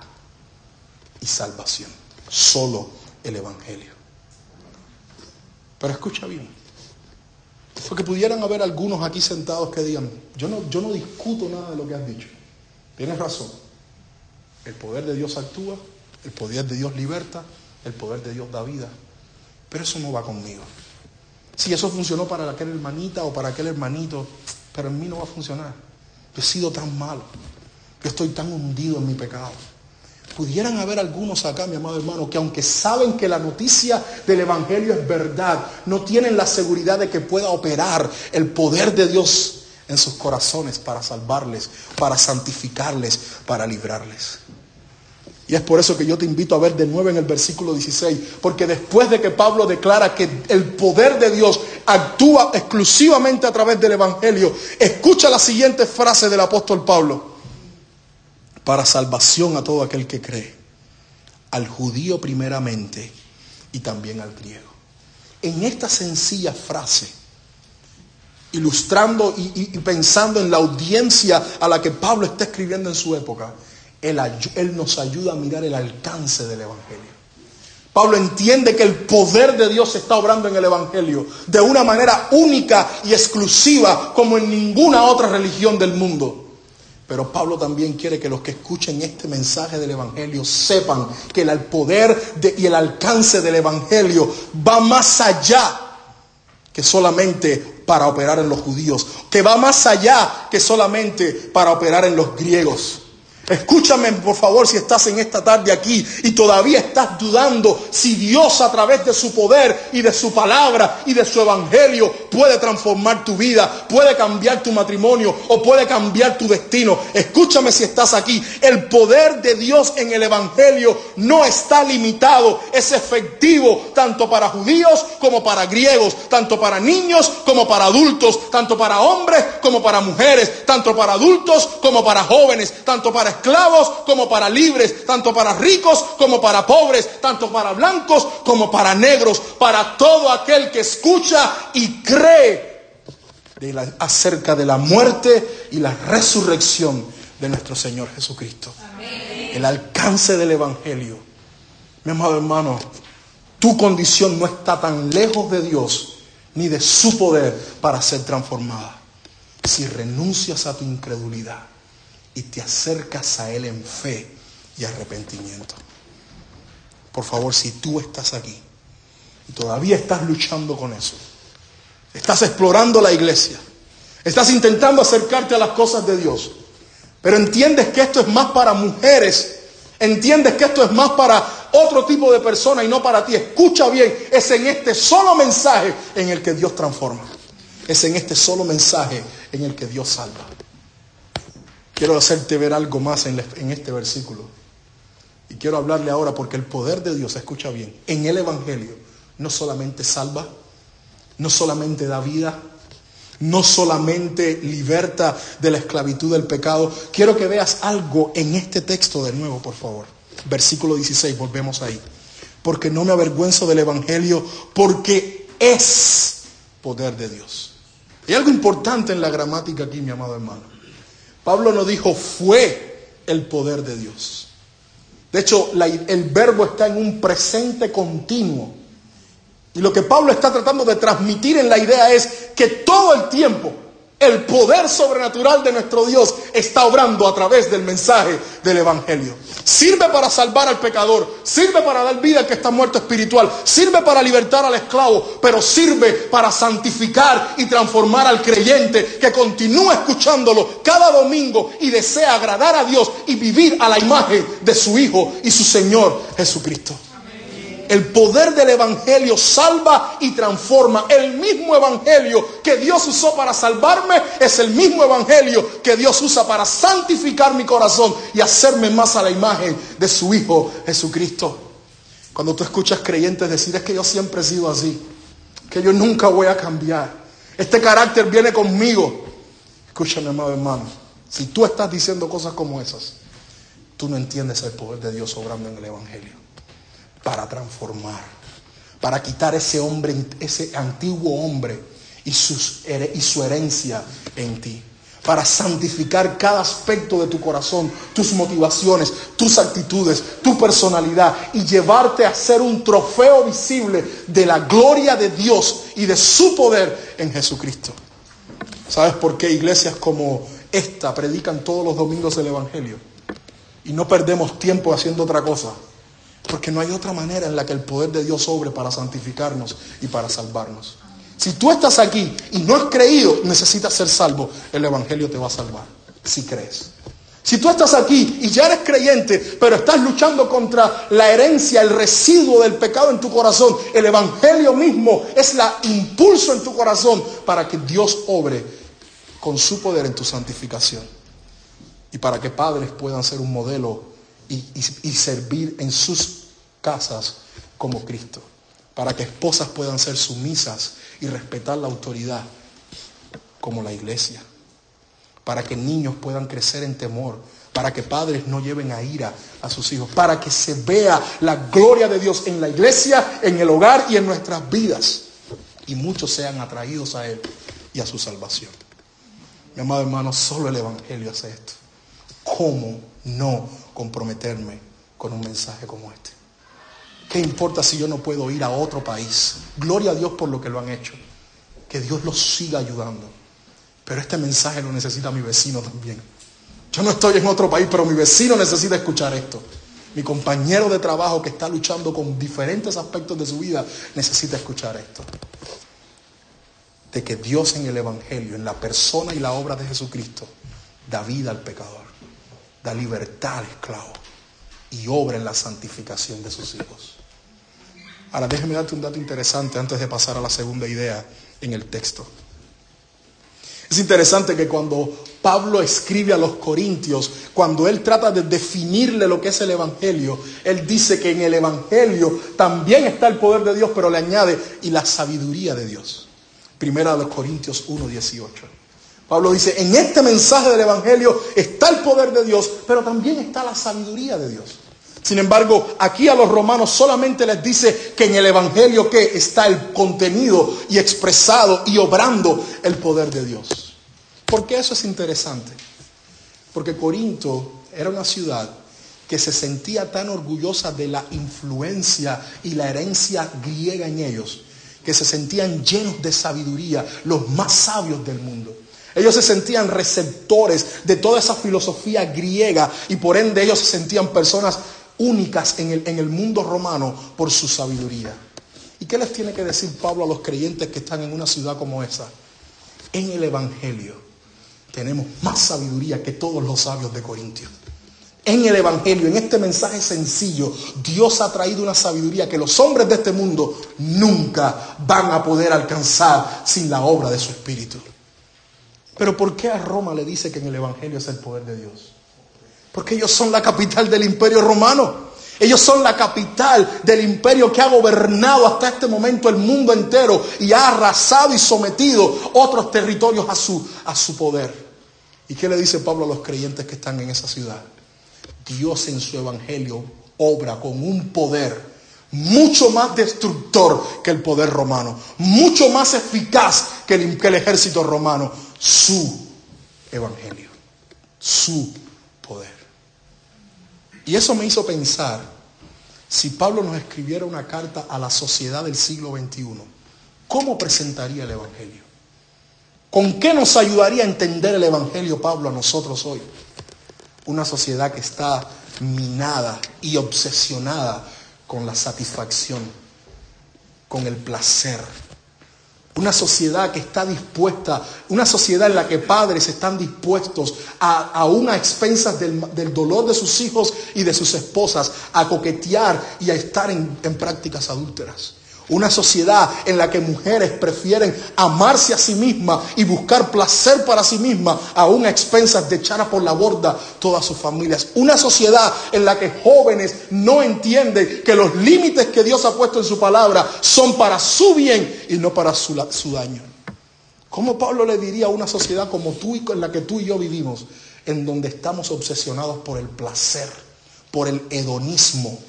y salvación. Solo el Evangelio. Pero escucha bien, porque pudieran haber algunos aquí sentados que digan, yo no, yo no discuto nada de lo que has dicho. Tienes razón. El poder de Dios actúa. El poder de Dios liberta, el poder de Dios da vida. Pero eso no va conmigo. Si eso funcionó para aquel hermanita o para aquel hermanito, pero en mí no va a funcionar. Yo he sido tan malo. Yo estoy tan hundido en mi pecado. Pudieran haber algunos acá, mi amado hermano, que aunque saben que la noticia del Evangelio es verdad, no tienen la seguridad de que pueda operar el poder de Dios en sus corazones para salvarles, para santificarles, para librarles. Y es por eso que yo te invito a ver de nuevo en el versículo dieciséis, porque después de que Pablo declara que el poder de Dios actúa exclusivamente a través del Evangelio, escucha la siguiente frase del apóstol Pablo. Para salvación a todo aquel que cree, al judío primeramente y también al griego. En esta sencilla frase, ilustrando y, y, y pensando en la audiencia a la que Pablo está escribiendo en su época, Él, él nos ayuda a mirar el alcance del Evangelio. Pablo entiende que el poder de Dios se está obrando en el Evangelio de una manera única y exclusiva como en ninguna otra religión del mundo. Pero Pablo también quiere que los que escuchen este mensaje del Evangelio sepan que el poder de, y el alcance del Evangelio va más allá que solamente para operar en los judíos, que va más allá que solamente para operar en los griegos. Escúchame, por favor, si estás en esta tarde aquí y todavía estás dudando si Dios a través de su poder y de su palabra y de su evangelio puede transformar tu vida, puede cambiar tu matrimonio o puede cambiar tu destino. Escúchame si estás aquí. El poder de Dios en el evangelio no está limitado. Es efectivo tanto para judíos como para griegos, tanto para niños como para adultos, tanto para hombres como para mujeres, tanto para adultos como para jóvenes, tanto para esclavos como para libres, tanto para ricos como para pobres, tanto para blancos como para negros, para todo aquel que escucha y cree de la, acerca de la muerte y la resurrección de nuestro Señor Jesucristo. Amén. El alcance del evangelio. Mi amado hermano, tu condición no está tan lejos de Dios ni de su poder para ser transformada si renuncias a tu incredulidad y te acercas a Él en fe y arrepentimiento. Por favor, si tú estás aquí y todavía estás luchando con eso, estás explorando la iglesia, estás intentando acercarte a las cosas de Dios, pero entiendes que esto es más para mujeres, entiendes que esto es más para otro tipo de persona y no para ti, escucha bien, es en este solo mensaje en el que Dios transforma, es en este solo mensaje en el que Dios salva. Quiero hacerte ver algo más en, en este versículo. Y quiero hablarle ahora porque el poder de Dios, escucha bien, en el evangelio no solamente salva, no solamente da vida, no solamente liberta de la esclavitud del pecado. Quiero que veas algo en este texto de nuevo, por favor. Versículo dieciséis, volvemos ahí. Porque no me avergüenzo del evangelio, porque es poder de Dios. Hay algo importante en la gramática aquí, mi amado hermano. Pablo no dijo fue el poder de Dios. De hecho, la, el verbo está en un presente continuo. Y lo que Pablo está tratando de transmitir en la idea es que todo el tiempo el poder sobrenatural de nuestro Dios está obrando a través del mensaje del evangelio. Sirve para salvar al pecador, sirve para dar vida al que está muerto espiritual, sirve para libertar al esclavo, pero sirve para santificar y transformar al creyente que continúa escuchándolo cada domingo y desea agradar a Dios y vivir a la imagen de su Hijo y su Señor Jesucristo. El poder del evangelio salva y transforma. El mismo evangelio que Dios usó para salvarme es el mismo evangelio que Dios usa para santificar mi corazón y hacerme más a la imagen de su Hijo Jesucristo. Cuando tú escuchas creyentes decir, es que yo siempre he sido así, que yo nunca voy a cambiar, este carácter viene conmigo. Escúchame, amado hermano, si tú estás diciendo cosas como esas, tú no entiendes el poder de Dios obrando en el evangelio para transformar, para quitar ese hombre, ese antiguo hombre y, sus, y su herencia en ti, para santificar cada aspecto de tu corazón, tus motivaciones, tus actitudes, tu personalidad y llevarte a ser un trofeo visible de la gloria de Dios y de su poder en Jesucristo. ¿Sabes por qué iglesias como esta predican todos los domingos el evangelio y no perdemos tiempo haciendo otra cosa? Porque no hay otra manera en la que el poder de Dios obre para santificarnos y para salvarnos. Si tú estás aquí y no has creído, necesitas ser salvo. El evangelio te va a salvar, si crees. Si tú estás aquí y ya eres creyente, pero estás luchando contra la herencia, el residuo del pecado en tu corazón, el evangelio mismo es el impulso en tu corazón para que Dios obre con su poder en tu santificación. Y para que padres puedan ser un modelo Y, y, y servir en sus casas como Cristo, para que esposas puedan ser sumisas y respetar la autoridad como la iglesia, para que niños puedan crecer en temor, para que padres no lleven a ira a sus hijos, para que se vea la gloria de Dios en la iglesia, en el hogar y en nuestras vidas, y muchos sean atraídos a Él y a su salvación. Mi amado hermano, solo el evangelio hace esto. ¿Cómo no comprometerme con un mensaje como este? ¿Qué importa si yo no puedo ir a otro país? Gloria a Dios por lo que lo han hecho. Que Dios los siga ayudando. Pero este mensaje lo necesita mi vecino también. Yo no estoy en otro país, pero mi vecino necesita escuchar esto. Mi compañero de trabajo que está luchando con diferentes aspectos de su vida necesita escuchar esto. De que Dios en el evangelio, en la persona y la obra de Jesucristo, da vida al pecador. la libertad al esclavo y obra en la santificación de sus hijos. Ahora déjeme darte un dato interesante antes de pasar a la segunda idea en el texto. Es interesante que cuando Pablo escribe a los corintios, cuando él trata de definirle lo que es el evangelio, él dice que en el evangelio también está el poder de Dios, pero le añade, y la sabiduría de Dios. Primera de los Corintios uno dieciocho. Pablo dice, en este mensaje del evangelio está el poder de Dios, pero también está la sabiduría de Dios. Sin embargo, aquí a los romanos solamente les dice que en el evangelio que está el contenido y expresado y obrando el poder de Dios. ¿Por qué eso es interesante? Porque Corinto era una ciudad que se sentía tan orgullosa de la influencia y la herencia griega en ellos, que se sentían llenos de sabiduría, los más sabios del mundo. Ellos se sentían receptores de toda esa filosofía griega y por ende ellos se sentían personas únicas en el, en el mundo romano por su sabiduría. ¿Y qué les tiene que decir Pablo a los creyentes que están en una ciudad como esa? En el evangelio tenemos más sabiduría que todos los sabios de Corintios. En el evangelio, en este mensaje sencillo, Dios ha traído una sabiduría que los hombres de este mundo nunca van a poder alcanzar sin la obra de su espíritu. Pero ¿por qué a Roma le dice que en el evangelio es el poder de Dios? Porque ellos son la capital del imperio romano. Ellos son la capital del imperio que ha gobernado hasta este momento el mundo entero y ha arrasado y sometido otros territorios a su, a su poder. ¿Y qué le dice Pablo a los creyentes que están en esa ciudad? Dios en su evangelio obra con un poder mucho más destructor que el poder romano, mucho más eficaz que el, que el ejército romano. Su evangelio, su poder. Y eso me hizo pensar, si Pablo nos escribiera una carta a la sociedad del siglo veintiuno, ¿cómo presentaría el evangelio? ¿Con qué nos ayudaría a entender el evangelio, Pablo, a nosotros hoy? Una sociedad que está minada y obsesionada con la satisfacción, con el placer. Una sociedad que está dispuesta, una sociedad en la que padres están dispuestos, a, aún a expensas del, del dolor de sus hijos y de sus esposas, a coquetear y a estar en, en prácticas adúlteras. Una sociedad en la que mujeres prefieren amarse a sí mismas y buscar placer para sí mismas, aún a expensas de echar por la borda todas sus familias. Una sociedad en la que jóvenes no entienden que los límites que Dios ha puesto en su palabra son para su bien y no para su, su daño. ¿Cómo Pablo le diría a una sociedad como tú y en la que tú y yo vivimos, en donde estamos obsesionados por el placer, por el hedonismo?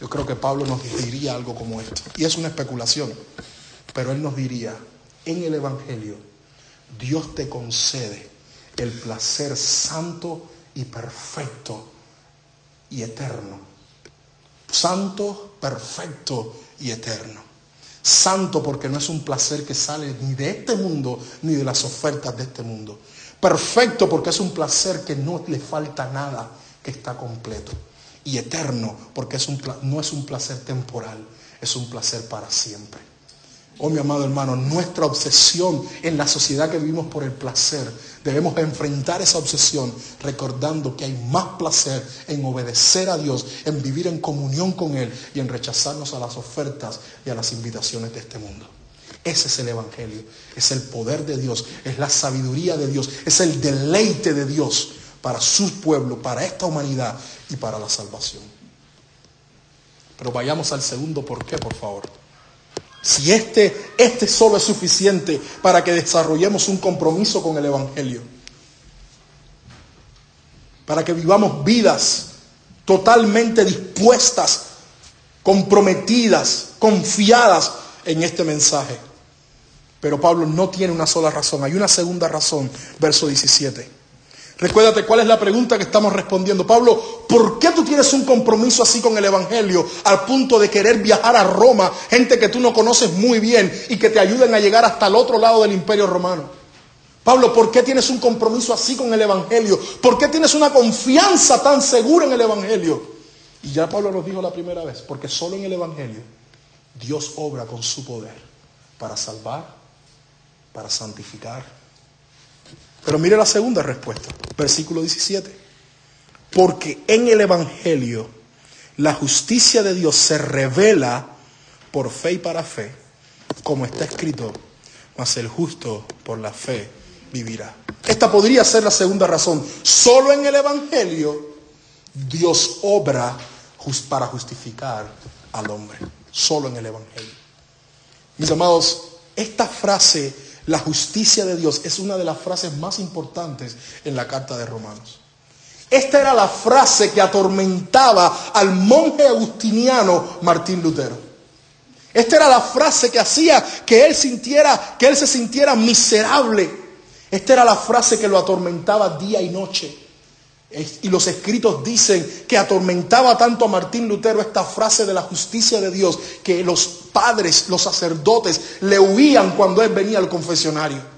Yo creo que Pablo nos diría algo como esto. Y es una especulación. Pero él nos diría, en el evangelio, Dios te concede el placer santo y perfecto y eterno. Santo, perfecto y eterno. Santo porque no es un placer que sale ni de este mundo, ni de las ofertas de este mundo. Perfecto porque es un placer que no le falta nada, que está completo. Y eterno, porque es un, no es un placer temporal, es un placer para siempre. Oh, mi amado hermano, nuestra obsesión en la sociedad que vivimos por el placer, debemos enfrentar esa obsesión recordando que hay más placer en obedecer a Dios, en vivir en comunión con Él y en rechazarnos a las ofertas y a las invitaciones de este mundo. Ese es el evangelio, es el poder de Dios, es la sabiduría de Dios, es el deleite de Dios para su pueblo, para esta humanidad y para la salvación. Pero vayamos al segundo por qué, por favor. Si este, este solo es suficiente para que desarrollemos un compromiso con el evangelio, para que vivamos vidas totalmente dispuestas, comprometidas, confiadas en este mensaje. Pero Pablo no tiene una sola razón, hay una segunda razón, verso diecisiete. Recuérdate cuál es la pregunta que estamos respondiendo. Pablo, ¿por qué tú tienes un compromiso así con el evangelio al punto de querer viajar a Roma, gente que tú no conoces muy bien y que te ayuden a llegar hasta el otro lado del imperio romano? Pablo, ¿por qué tienes un compromiso así con el evangelio? ¿Por qué tienes una confianza tan segura en el evangelio? Y ya Pablo nos dijo la primera vez, porque solo en el evangelio Dios obra con su poder para salvar, para santificar. Pero mire la segunda respuesta, versículo diecisiete. Porque en el Evangelio la justicia de Dios se revela por fe y para fe, como está escrito, mas el justo por la fe vivirá. Esta podría ser la segunda razón. Solo en el Evangelio Dios obra just para justificar al hombre. Solo en el Evangelio. Mis amados, esta frase, la justicia de Dios, es una de las frases más importantes en la carta de Romanos. Esta era la frase que atormentaba al monje agustiniano Martín Lutero. Esta era la frase que hacía que él sintiera, que él se sintiera miserable. Esta era la frase que lo atormentaba día y noche. Y los escritos dicen que atormentaba tanto a Martín Lutero esta frase de la justicia de Dios, que los padres, los sacerdotes, le huían cuando él venía al confesionario.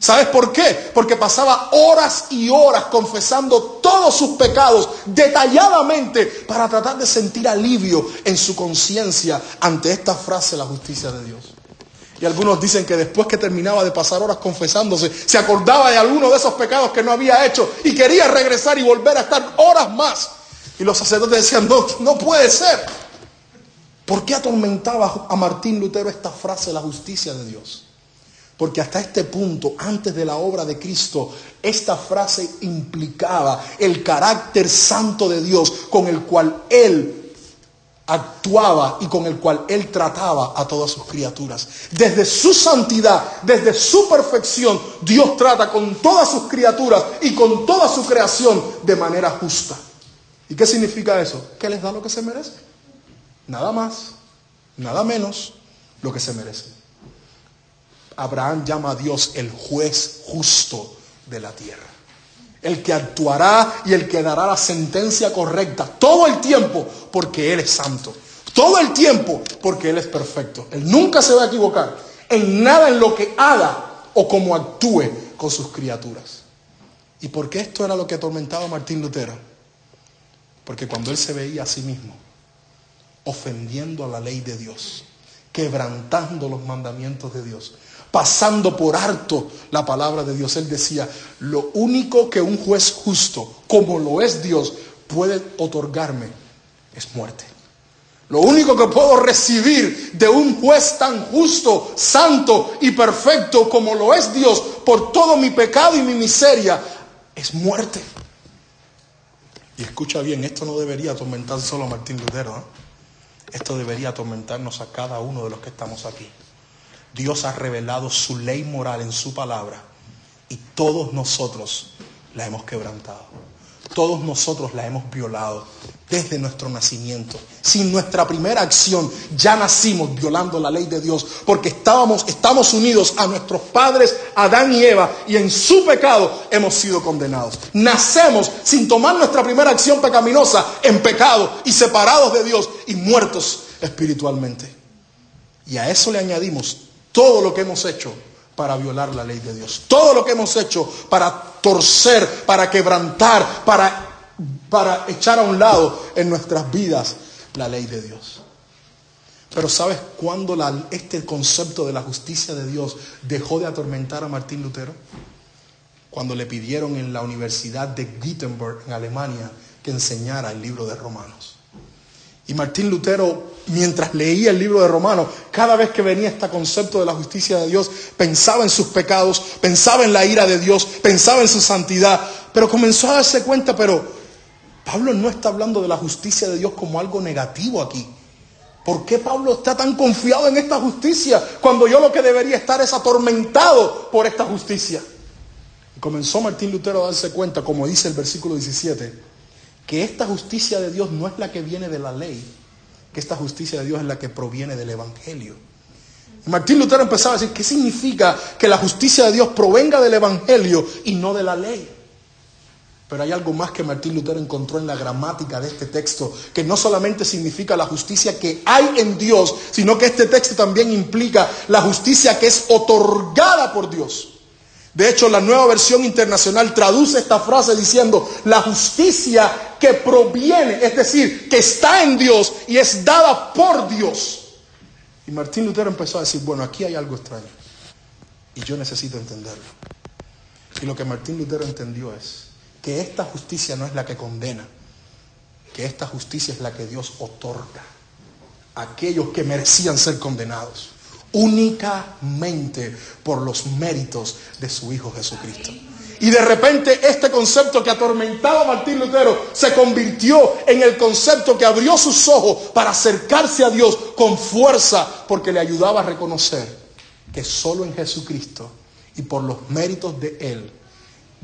¿Sabes por qué? Porque pasaba horas y horas confesando todos sus pecados detalladamente para tratar de sentir alivio en su conciencia ante esta frase, la justicia de Dios. Y algunos dicen que después que terminaba de pasar horas confesándose, se acordaba de alguno de esos pecados que no había hecho y quería regresar y volver a estar horas más. Y los sacerdotes decían, no, no puede ser. ¿Por qué atormentaba a Martín Lutero esta frase, la justicia de Dios? Porque hasta este punto, antes de la obra de Cristo, esta frase implicaba el carácter santo de Dios con el cual Él actuaba y con el cual Él trataba a todas sus criaturas. Desde su santidad, desde su perfección, Dios trata con todas sus criaturas y con toda su creación de manera justa. ¿Y qué significa eso? Que les da lo que se merece. Nada más, nada menos, lo que se merece. Abraham llama a Dios el juez justo de la tierra. El que actuará y el que dará la sentencia correcta todo el tiempo porque Él es santo. Todo el tiempo porque Él es perfecto. Él nunca se va a equivocar en nada en lo que haga o como actúe con sus criaturas. ¿Y por qué esto era lo que atormentaba a Martín Lutero? Porque cuando él se veía a sí mismo ofendiendo a la ley de Dios, quebrantando los mandamientos de Dios, pasando por alto la palabra de Dios, él decía, lo único que un juez justo, como lo es Dios, puede otorgarme es muerte. Lo único que puedo recibir de un juez tan justo, santo y perfecto como lo es Dios, por todo mi pecado y mi miseria, es muerte. Y escucha bien, esto no debería atormentar solo a Martín Lutero, ¿eh? Esto debería atormentarnos a cada uno de los que estamos aquí. Dios ha revelado su ley moral en su palabra y todos nosotros la hemos quebrantado. Todos nosotros la hemos violado desde nuestro nacimiento. Sin nuestra primera acción ya nacimos violando la ley de Dios porque estábamos, estamos unidos a nuestros padres Adán y Eva y en su pecado hemos sido condenados. Nacemos sin tomar nuestra primera acción pecaminosa en pecado y separados de Dios y muertos espiritualmente. Y a eso le añadimos todo lo que hemos hecho para violar la ley de Dios. Todo lo que hemos hecho para torcer, para quebrantar, para, para echar a un lado en nuestras vidas la ley de Dios. Pero ¿sabes cuándo la, este concepto de la justicia de Dios dejó de atormentar a Martín Lutero? Cuando le pidieron en la Universidad de Wittenberg, en Alemania, que enseñara el libro de Romanos. Y Martín Lutero, mientras leía el libro de Romanos, cada vez que venía este concepto de la justicia de Dios, pensaba en sus pecados, pensaba en la ira de Dios, pensaba en su santidad, pero comenzó a darse cuenta, pero Pablo no está hablando de la justicia de Dios como algo negativo aquí. ¿Por qué Pablo está tan confiado en esta justicia cuando yo lo que debería estar es atormentado por esta justicia? Y comenzó Martín Lutero a darse cuenta, como dice el versículo diecisiete, que esta justicia de Dios no es la que viene de la ley, que esta justicia de Dios es la que proviene del Evangelio. Martín Lutero empezaba a decir, ¿qué significa que la justicia de Dios provenga del Evangelio y no de la ley? Pero hay algo más que Martín Lutero encontró en la gramática de este texto, que no solamente significa la justicia que hay en Dios, sino que este texto también implica la justicia que es otorgada por Dios. De hecho, la Nueva Versión Internacional traduce esta frase diciendo, la justicia que proviene, es decir, que está en Dios y es dada por Dios. Y Martín Lutero empezó a decir, bueno, aquí hay algo extraño y yo necesito entenderlo. Y lo que Martín Lutero entendió es que esta justicia no es la que condena, que esta justicia es la que Dios otorga a aquellos que merecían ser condenados, únicamente por los méritos de su Hijo Jesucristo. Y de repente este concepto que atormentaba a Martín Lutero se convirtió en el concepto que abrió sus ojos para acercarse a Dios con fuerza, porque le ayudaba a reconocer que solo en Jesucristo y por los méritos de Él,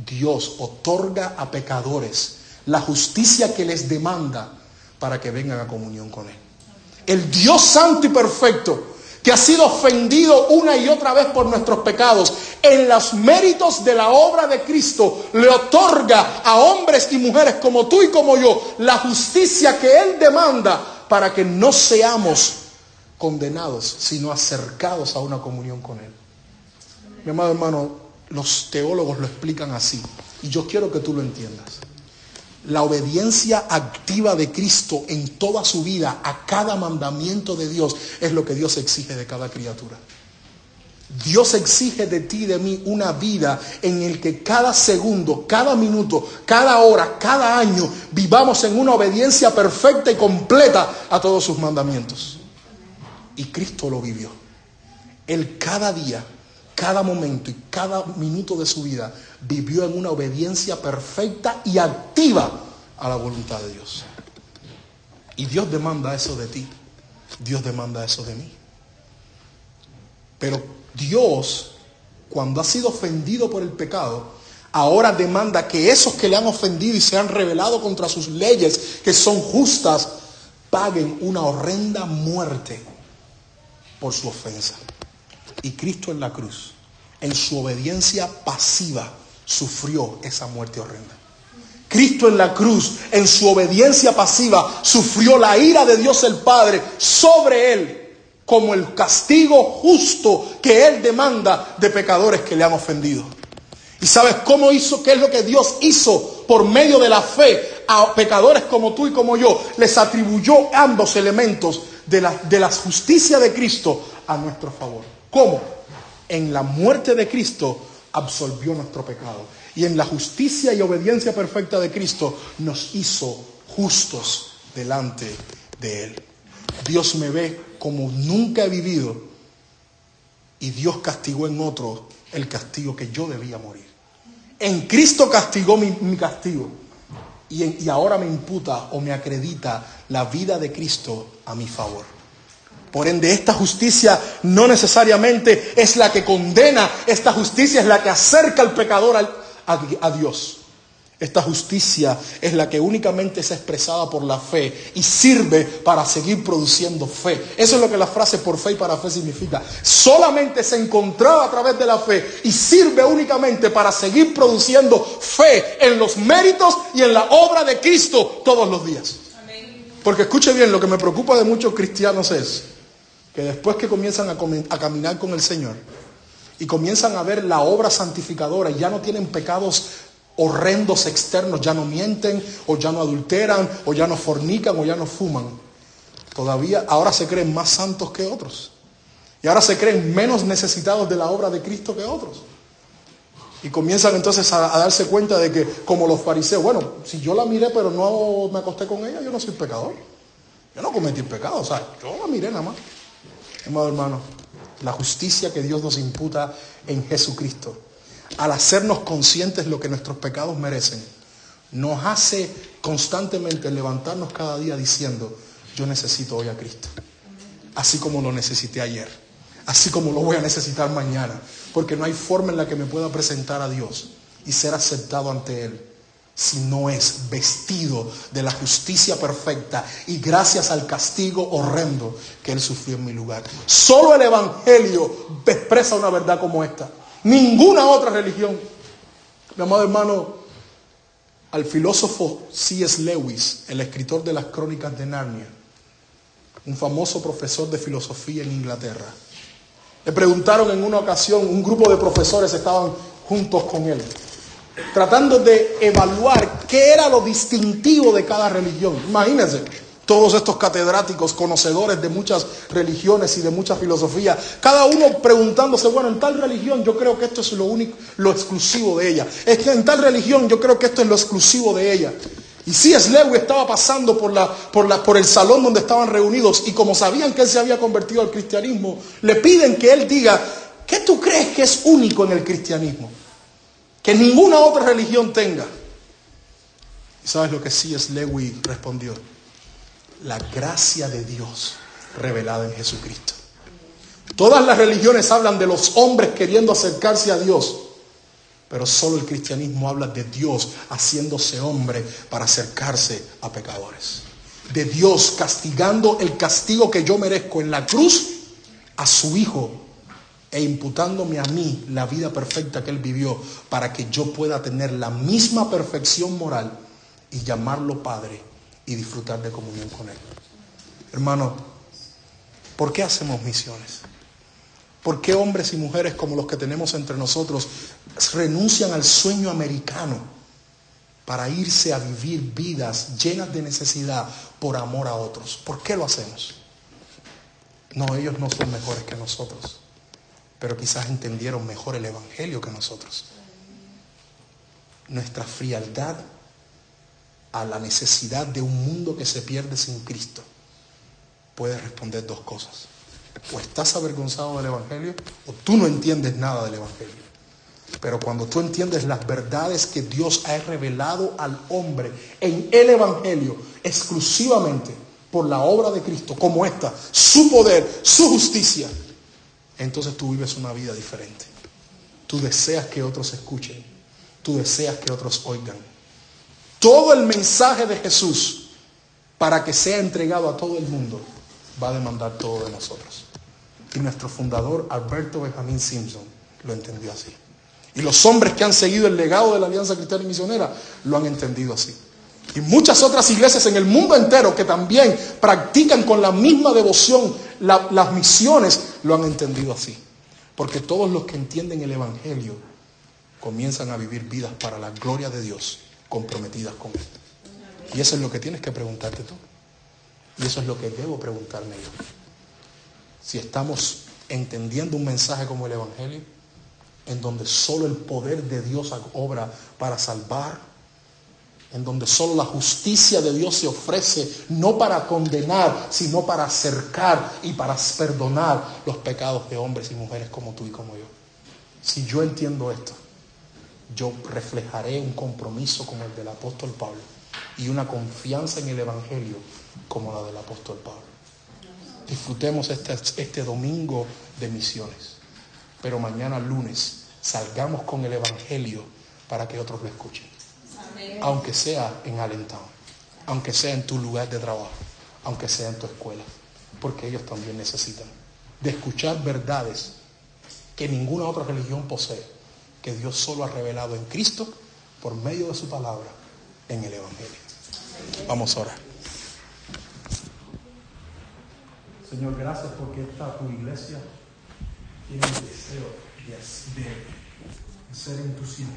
Dios otorga a pecadores la justicia que les demanda para que vengan a comunión con Él. El Dios santo y perfecto, que ha sido ofendido una y otra vez por nuestros pecados, en los méritos de la obra de Cristo, le otorga a hombres y mujeres como tú y como yo la justicia que Él demanda para que no seamos condenados, sino acercados a una comunión con Él. Mi amado hermano, los teólogos lo explican así, y yo quiero que tú lo entiendas. La obediencia activa de Cristo en toda su vida, a cada mandamiento de Dios, es lo que Dios exige de cada criatura. Dios exige de ti y de mí una vida en el que cada segundo, cada minuto, cada hora, cada año, vivamos en una obediencia perfecta y completa a todos sus mandamientos. Y Cristo lo vivió. Él cada día, cada momento y cada minuto de su vida vivió en una obediencia perfecta y activa a la voluntad de Dios. Y Dios demanda eso de ti. Dios demanda eso de mí. Pero Dios, cuando ha sido ofendido por el pecado, ahora demanda que esos que le han ofendido y se han rebelado contra sus leyes, que son justas, paguen una horrenda muerte por su ofensa. Y Cristo en la cruz, en su obediencia pasiva, sufrió esa muerte horrenda. Cristo en la cruz, en su obediencia pasiva, sufrió la ira de Dios el Padre sobre él, como el castigo justo que él demanda de pecadores que le han ofendido. ¿Y sabes cómo hizo? ¿Qué es lo que Dios hizo por medio de la fe a pecadores como tú y como yo? Les atribuyó ambos elementos de la, de la justicia de Cristo a nuestro favor. ¿Cómo? En la muerte de Cristo absolvió nuestro pecado. Y en la justicia y obediencia perfecta de Cristo nos hizo justos delante de Él. Dios me ve como nunca he vivido. Y Dios castigó en otro el castigo que yo debía morir. En Cristo castigó mi, mi castigo. Y, en, y ahora me imputa o me acredita la vida de Cristo a mi favor. Por ende, esta justicia no necesariamente es la que condena, esta justicia es la que acerca al pecador al, a, a Dios. Esta justicia es la que únicamente es expresada por la fe y sirve para seguir produciendo fe. Eso es lo que la frase por fe y para fe significa. Solamente se encontraba a través de la fe y sirve únicamente para seguir produciendo fe en los méritos y en la obra de Cristo todos los días. Porque escuche bien, lo que me preocupa de muchos cristianos es que después que comienzan a, com- a caminar con el Señor y comienzan a ver la obra santificadora, ya no tienen pecados horrendos externos, ya no mienten, o ya no adulteran, o ya no fornican, o ya no fuman. Todavía, ahora se creen más santos que otros. Y ahora se creen menos necesitados de la obra de Cristo que otros. Y comienzan entonces a, a darse cuenta de que, como los fariseos, bueno, si yo la miré pero no me acosté con ella, yo no soy pecador. Yo no cometí pecado, o sea, yo la miré nada más. Amado hermano, la justicia que Dios nos imputa en Jesucristo, al hacernos conscientes lo que nuestros pecados merecen, nos hace constantemente levantarnos cada día diciendo, yo necesito hoy a Cristo, así como lo necesité ayer, así como lo voy a necesitar mañana, porque no hay forma en la que me pueda presentar a Dios y ser aceptado ante Él si no es vestido de la justicia perfecta y gracias al castigo horrendo que Él sufrió en mi lugar. Solo el Evangelio expresa una verdad como esta. Ninguna otra religión. Mi amado hermano, al filósofo C S Lewis, el escritor de las Crónicas de Narnia, un famoso profesor de filosofía en Inglaterra, le preguntaron en una ocasión, un grupo de profesores estaban juntos con él, tratando de evaluar qué era lo distintivo de cada religión. Imagínense, todos estos catedráticos, conocedores de muchas religiones y de muchas filosofías, cada uno preguntándose, bueno, en tal religión yo creo que esto es lo único, lo exclusivo de ella. Es que en tal religión yo creo que esto es lo exclusivo de ella. Y C S. Lewis estaba pasando por, la, por, la, por el salón donde estaban reunidos, y como sabían que él se había convertido al cristianismo, le piden que él diga, ¿qué tú crees que es único en el cristianismo? Que ninguna otra religión tenga. ¿Y sabes lo que C S. Lewis respondió? La gracia de Dios revelada en Jesucristo. Todas las religiones hablan de los hombres queriendo acercarse a Dios, pero solo el cristianismo habla de Dios haciéndose hombre para acercarse a pecadores. De Dios castigando el castigo que yo merezco en la cruz a su Hijo e imputándome a mí la vida perfecta que Él vivió para que yo pueda tener la misma perfección moral y llamarlo Padre y disfrutar de comunión con Él. Hermano, ¿por qué hacemos misiones? ¿Por qué hombres y mujeres como los que tenemos entre nosotros renuncian al sueño americano para irse a vivir vidas llenas de necesidad por amor a otros? ¿Por qué lo hacemos? No, ellos no son mejores que nosotros, pero quizás entendieron mejor el evangelio que nosotros. Nuestra frialdad a la necesidad de un mundo que se pierde sin Cristo puede responder dos cosas: o estás avergonzado del evangelio, o tú no entiendes nada del evangelio. Pero cuando tú entiendes las verdades que Dios ha revelado al hombre en el evangelio, exclusivamente por la obra de Cristo, como esta, su poder, su justicia, entonces tú vives una vida diferente. Tú deseas que otros escuchen, tú deseas que otros oigan. Todo el mensaje de Jesús, para que sea entregado a todo el mundo, va a demandar todo de nosotros. Y nuestro fundador, Alberto Benjamín Simpson, lo entendió así. Y los hombres que han seguido el legado de la Alianza Cristiana y Misionera lo han entendido así. Y muchas otras iglesias en el mundo entero que también practican con la misma devoción la, las misiones, lo han entendido así. Porque todos los que entienden el evangelio comienzan a vivir vidas para la gloria de Dios, comprometidas con Él. Y eso es lo que tienes que preguntarte tú. Y eso es lo que debo preguntarme yo. Si estamos entendiendo un mensaje como el evangelio, en donde solo el poder de Dios obra para salvar, en donde solo la justicia de Dios se ofrece, no para condenar, sino para acercar y para perdonar los pecados de hombres y mujeres como tú y como yo. Si yo entiendo esto, yo reflejaré un compromiso como el del apóstol Pablo y una confianza en el evangelio como la del apóstol Pablo. Disfrutemos este, este domingo de misiones, pero mañana lunes salgamos con el evangelio para que otros lo escuchen. Amén. Aunque sea en Allentown, aunque sea en tu lugar de trabajo, aunque sea en tu escuela, porque ellos también necesitan de escuchar verdades que ninguna otra religión posee, que Dios solo ha revelado en Cristo por medio de su palabra en el evangelio. Amén. Vamos a orar. Señor, gracias porque esta tu iglesia tiene el deseo de, de ser entusiasta.